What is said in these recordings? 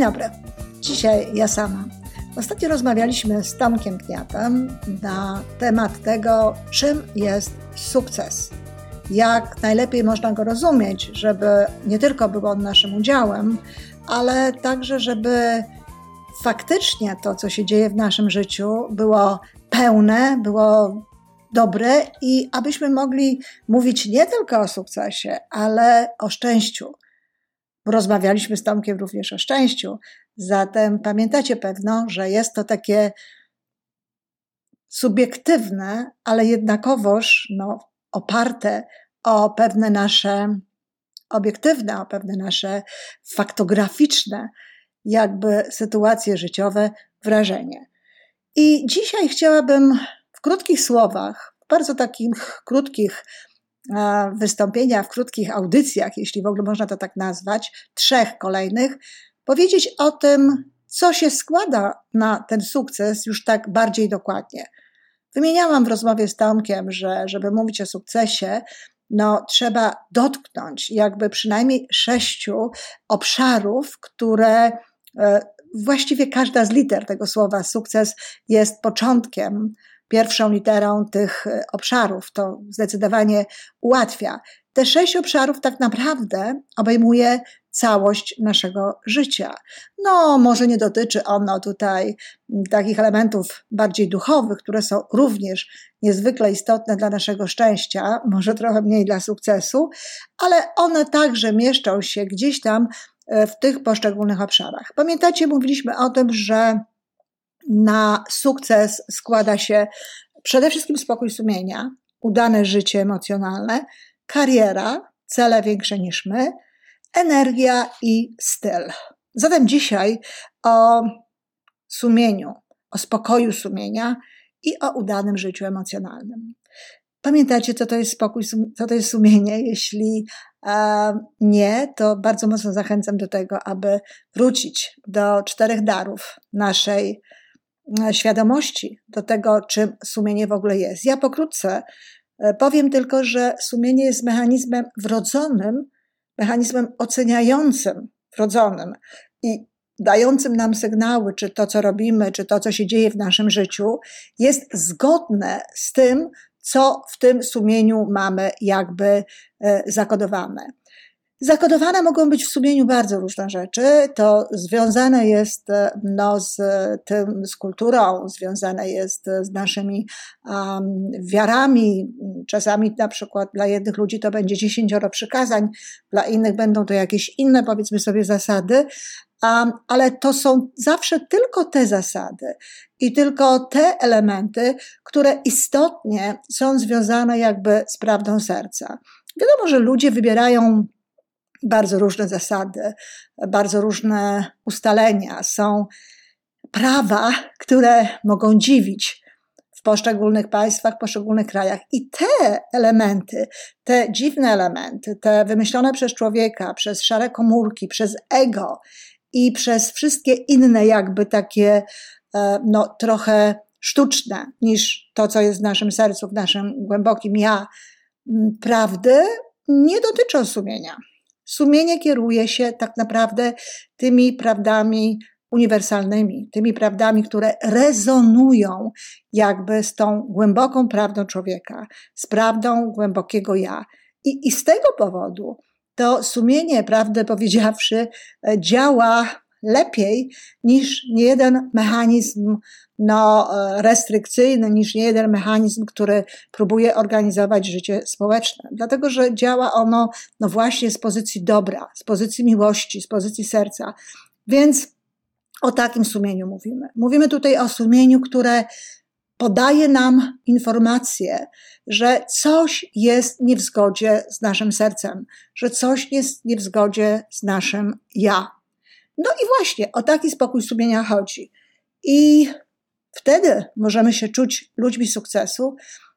Dzień dobry, dzisiaj ja sama. Ostatnio rozmawialiśmy z Tomkiem Kwiatem na temat tego, czym jest sukces. Jak najlepiej można go rozumieć, żeby nie tylko był on naszym udziałem, ale także, żeby faktycznie to, co się dzieje w naszym życiu, było pełne, było dobre i abyśmy mogli mówić nie tylko o sukcesie, ale o szczęściu. Rozmawialiśmy z Tomkiem również o szczęściu, zatem pamiętacie pewno, że jest to takie subiektywne, ale jednakowoż oparte o pewne nasze obiektywne, o pewne nasze faktograficzne jakby sytuacje życiowe, wrażenie. I dzisiaj chciałabym w krótkich słowach, bardzo takich krótkich wystąpienia, w krótkich audycjach, jeśli w ogóle można to tak nazwać, 3 kolejnych, powiedzieć o tym, co się składa na ten sukces już tak bardziej dokładnie. Wymieniałam w rozmowie z Tomkiem, że żeby mówić o sukcesie, trzeba dotknąć jakby przynajmniej 6 obszarów, które właściwie każda z liter tego słowa sukces jest początkiem, pierwszą literą tych obszarów. To zdecydowanie ułatwia. Te 6 obszarów tak naprawdę obejmuje całość naszego życia. Może nie dotyczy ono tutaj takich elementów bardziej duchowych, które są również niezwykle istotne dla naszego szczęścia, może trochę mniej dla sukcesu, ale one także mieszczą się gdzieś tam w tych poszczególnych obszarach. Pamiętacie, mówiliśmy o tym, że na sukces składa się przede wszystkim spokój sumienia, udane życie emocjonalne, kariera, cele większe niż my, energia i styl. Zatem dzisiaj o sumieniu, o spokoju sumienia i o udanym życiu emocjonalnym. Pamiętacie, co to jest spokój, co to jest sumienie? Jeśli nie, to bardzo mocno zachęcam do tego, aby wrócić do 4 darów naszej świadomości, do tego, czym sumienie w ogóle jest. Ja pokrótce powiem tylko, że sumienie jest mechanizmem oceniającym, wrodzonym i dającym nam sygnały, czy to, co robimy, czy to, co się dzieje w naszym życiu, jest zgodne z tym, co w tym sumieniu mamy jakby zakodowane. Zakodowane mogą być w sumieniu bardzo różne rzeczy. To związane jest z kulturą, związane jest z naszymi wiarami. Czasami na przykład dla jednych ludzi to będzie 10 przykazań, dla innych będą to jakieś inne, powiedzmy sobie, zasady. Ale to są zawsze tylko te zasady i tylko te elementy, które istotnie są związane jakby z prawdą serca. Wiadomo, że ludzie wybierają bardzo różne zasady, bardzo różne ustalenia. Są prawa, które mogą dziwić w poszczególnych państwach, w poszczególnych krajach. I te elementy, te dziwne elementy, te wymyślone przez człowieka, przez szare komórki, przez ego i przez wszystkie inne jakby takie trochę sztuczne niż to, co jest w naszym sercu, w naszym głębokim ja, prawdy nie dotyczą sumienia. Sumienie kieruje się tak naprawdę tymi prawdami uniwersalnymi, tymi prawdami, które rezonują jakby z tą głęboką prawdą człowieka, z prawdą głębokiego ja. I z tego powodu to sumienie, prawdę powiedziawszy, działa lepiej niż niejeden mechanizm restrykcyjny, niż niejeden mechanizm, który próbuje organizować życie społeczne. Dlatego, że działa ono właśnie z pozycji dobra, z pozycji miłości, z pozycji serca. Więc o takim sumieniu mówimy. Mówimy tutaj o sumieniu, które podaje nam informację, że coś jest nie w zgodzie z naszym sercem, że coś jest nie w zgodzie z naszym ja. I właśnie o taki spokój sumienia chodzi. I wtedy możemy się czuć ludźmi sukcesu,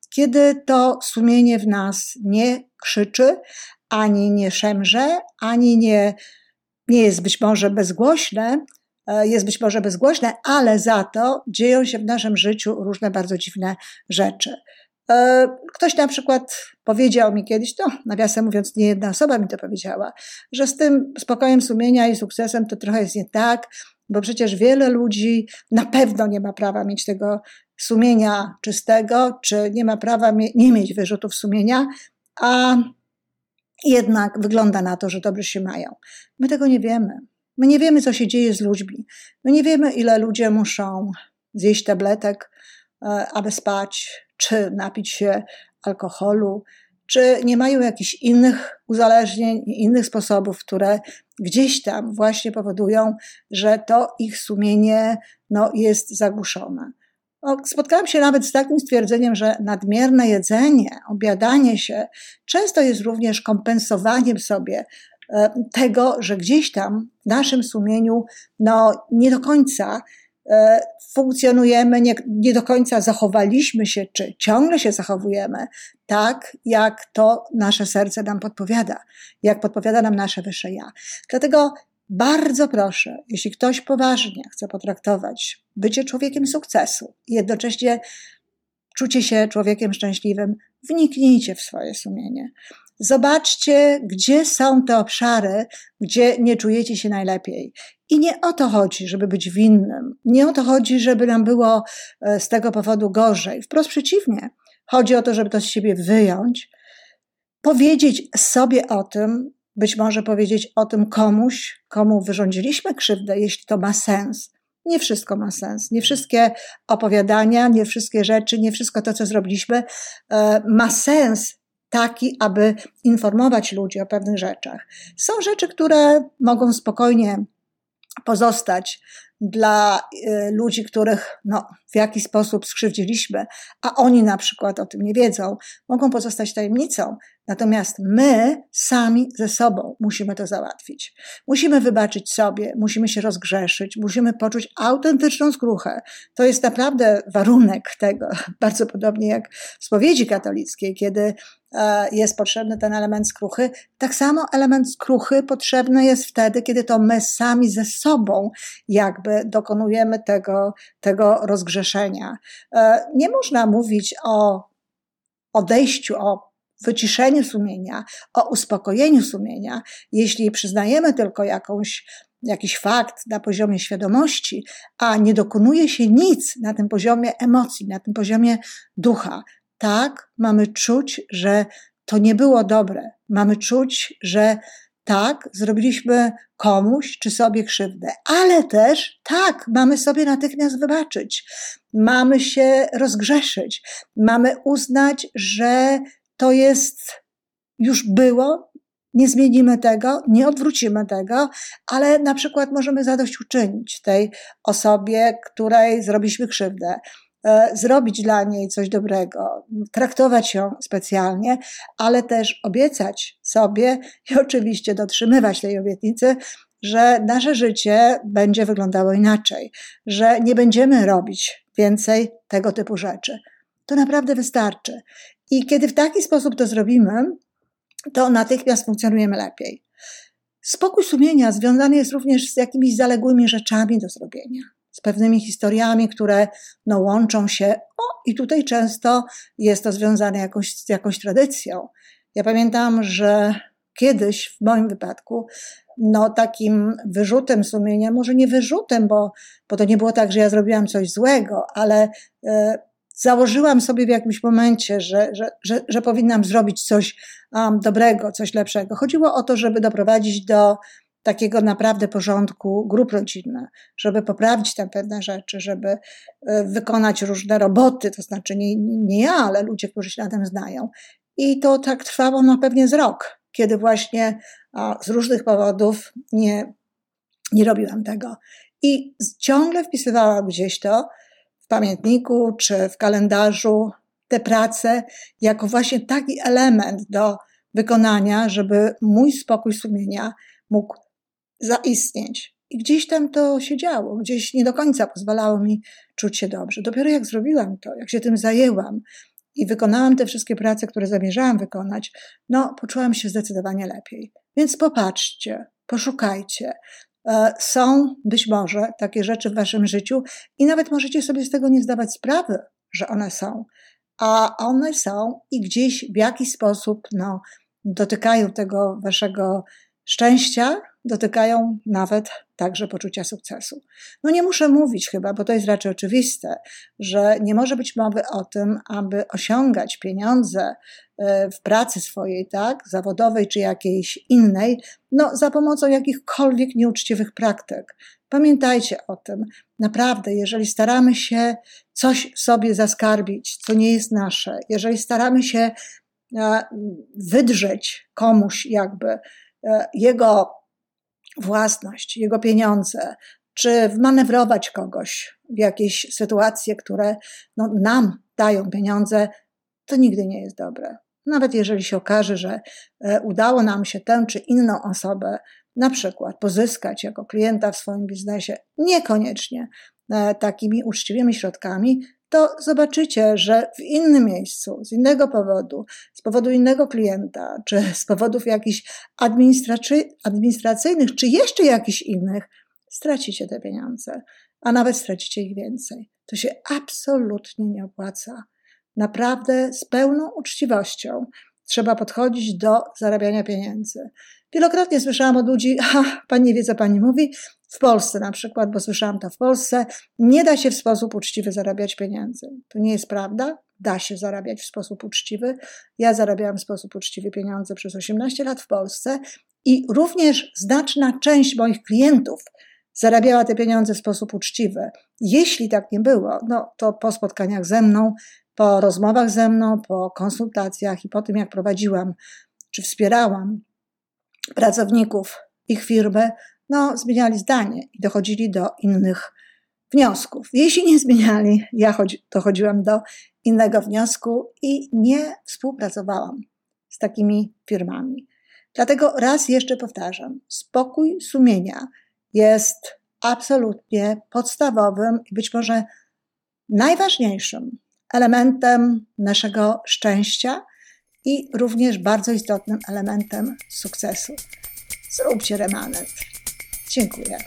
kiedy to sumienie w nas nie krzyczy, ani nie szemrze, ani nie jest być może bezgłośne, ale za to dzieją się w naszym życiu różne bardzo dziwne rzeczy. Ktoś na przykład powiedział mi kiedyś, no nawiasem mówiąc, nie jedna osoba mi to powiedziała, że z tym spokojem sumienia i sukcesem to trochę jest nie tak, bo przecież wiele ludzi na pewno nie ma prawa mieć tego sumienia czystego, czy nie ma prawa nie mieć wyrzutów sumienia, a jednak wygląda na to, że dobrze się mają. My tego nie wiemy. My nie wiemy, co się dzieje z ludźmi. My nie wiemy, ile ludzie muszą zjeść tabletek, aby spać, czy napić się alkoholu, czy nie mają jakichś innych uzależnień, innych sposobów, które gdzieś tam właśnie powodują, że to ich sumienie jest zagłuszone. Spotkałam się nawet z takim stwierdzeniem, że nadmierne jedzenie, obiadanie się często jest również kompensowaniem sobie tego, że gdzieś tam w naszym sumieniu nie do końca funkcjonujemy, nie do końca zachowaliśmy się, czy ciągle się zachowujemy tak, jak to nasze serce nam podpowiada, jak podpowiada nam nasze wyższe ja. Dlatego bardzo proszę, jeśli ktoś poważnie chce potraktować bycie człowiekiem sukcesu i jednocześnie czucie się człowiekiem szczęśliwym, wniknijcie w swoje sumienie. Zobaczcie, gdzie są te obszary, gdzie nie czujecie się najlepiej. I nie o to chodzi, żeby być winnym. Nie o to chodzi, żeby nam było z tego powodu gorzej. Wprost przeciwnie. Chodzi o to, żeby to z siebie wyjąć, powiedzieć sobie o tym, być może powiedzieć o tym komuś, komu wyrządziliśmy krzywdę, jeśli to ma sens. Nie wszystko ma sens. Nie wszystkie opowiadania, nie wszystkie rzeczy, nie wszystko to, co zrobiliśmy, ma sens taki, aby informować ludzi o pewnych rzeczach. Są rzeczy, które mogą spokojnie pozostać dla ludzi, których w jakiś sposób skrzywdziliśmy, a oni na przykład o tym nie wiedzą, mogą pozostać tajemnicą. Natomiast my sami ze sobą musimy to załatwić. Musimy wybaczyć sobie, musimy się rozgrzeszyć, musimy poczuć autentyczną skruchę. To jest naprawdę warunek tego, bardzo podobnie jak w spowiedzi katolickiej, kiedy jest potrzebny ten element skruchy. Tak samo element skruchy potrzebny jest wtedy, kiedy to my sami ze sobą jakby dokonujemy tego rozgrzeszenia. Nie można mówić o odejściu, o wyciszeniu sumienia, o uspokojeniu sumienia, jeśli przyznajemy tylko jakiś fakt na poziomie świadomości, a nie dokonuje się nic na tym poziomie emocji, na tym poziomie ducha. Tak, mamy czuć, że to nie było dobre. Mamy czuć, że tak, zrobiliśmy komuś czy sobie krzywdę, ale też tak, mamy sobie natychmiast wybaczyć. Mamy się rozgrzeszyć. Mamy uznać, że to jest, już było, nie zmienimy tego, nie odwrócimy tego, ale na przykład możemy zadośćuczynić tej osobie, której zrobiliśmy krzywdę, zrobić dla niej coś dobrego, traktować ją specjalnie, ale też obiecać sobie i oczywiście dotrzymywać tej obietnicy, że nasze życie będzie wyglądało inaczej, że nie będziemy robić więcej tego typu rzeczy. To naprawdę wystarczy. I kiedy w taki sposób to zrobimy, to natychmiast funkcjonujemy lepiej. Spokój sumienia związany jest również z jakimiś zaległymi rzeczami do zrobienia, z pewnymi historiami, które łączą się. I tutaj często jest to związane z jakąś tradycją. Ja pamiętam, że kiedyś w moim wypadku takim wyrzutem sumienia, może nie wyrzutem, bo to nie było tak, że ja zrobiłam coś złego, ale założyłam sobie w jakimś momencie, że powinnam zrobić coś dobrego, coś lepszego. Chodziło o to, żeby doprowadzić do takiego naprawdę porządku grup rodzinnych, żeby poprawić tam pewne rzeczy, żeby wykonać różne roboty, to znaczy nie ja, ale ludzie, którzy się na tym znają. I to tak trwało pewnie z rok, kiedy właśnie z różnych powodów nie robiłam tego. I ciągle wpisywałam gdzieś to, w pamiętniku czy w kalendarzu te prace jako właśnie taki element do wykonania, żeby mój spokój sumienia mógł zaistnieć. I gdzieś tam to się działo, gdzieś nie do końca pozwalało mi czuć się dobrze. Dopiero jak zrobiłam to, jak się tym zajęłam i wykonałam te wszystkie prace, które zamierzałam wykonać, poczułam się zdecydowanie lepiej. Więc popatrzcie, poszukajcie. Są być może takie rzeczy w waszym życiu i nawet możecie sobie z tego nie zdawać sprawy, że one są, a one są i gdzieś w jakiś sposób dotykają tego waszego szczęścia, dotykają nawet także poczucia sukcesu. Nie muszę mówić chyba, bo to jest raczej oczywiste, że nie może być mowy o tym, aby osiągać pieniądze w pracy swojej, zawodowej czy jakiejś innej, za pomocą jakichkolwiek nieuczciwych praktyk. Pamiętajcie o tym. Naprawdę, jeżeli staramy się coś sobie zaskarbić, co nie jest nasze, jeżeli staramy się wydrzeć komuś jego własność, jego pieniądze, czy wmanewrować kogoś w jakieś sytuacje, które nam dają pieniądze, to nigdy nie jest dobre. Nawet jeżeli się okaże, że udało nam się tę czy inną osobę na przykład pozyskać jako klienta w swoim biznesie, niekoniecznie takimi uczciwymi środkami, to zobaczycie, że w innym miejscu, z innego powodu, z powodu innego klienta, czy z powodów jakichś administracyjnych, czy jeszcze jakichś innych, stracicie te pieniądze, a nawet stracicie ich więcej. To się absolutnie nie opłaca. Naprawdę z pełną uczciwością trzeba podchodzić do zarabiania pieniędzy. Wielokrotnie słyszałam od ludzi, pani nie wie, co pani mówi, w Polsce na przykład, bo słyszałam to w Polsce, nie da się w sposób uczciwy zarabiać pieniędzy. To nie jest prawda, da się zarabiać w sposób uczciwy. Ja zarabiałam w sposób uczciwy pieniądze przez 18 lat w Polsce i również znaczna część moich klientów zarabiała te pieniądze w sposób uczciwy. Jeśli tak nie było, to po spotkaniach ze mną, po rozmowach ze mną, po konsultacjach i po tym, jak prowadziłam czy wspierałam pracowników ich firmy, zmieniali zdanie i dochodzili do innych wniosków. Jeśli nie zmieniali, ja dochodziłam do innego wniosku i nie współpracowałam z takimi firmami. Dlatego raz jeszcze powtarzam, spokój sumienia jest absolutnie podstawowym i być może najważniejszym elementem naszego szczęścia i również bardzo istotnym elementem sukcesu. Zróbcie remanent. Dziękuję.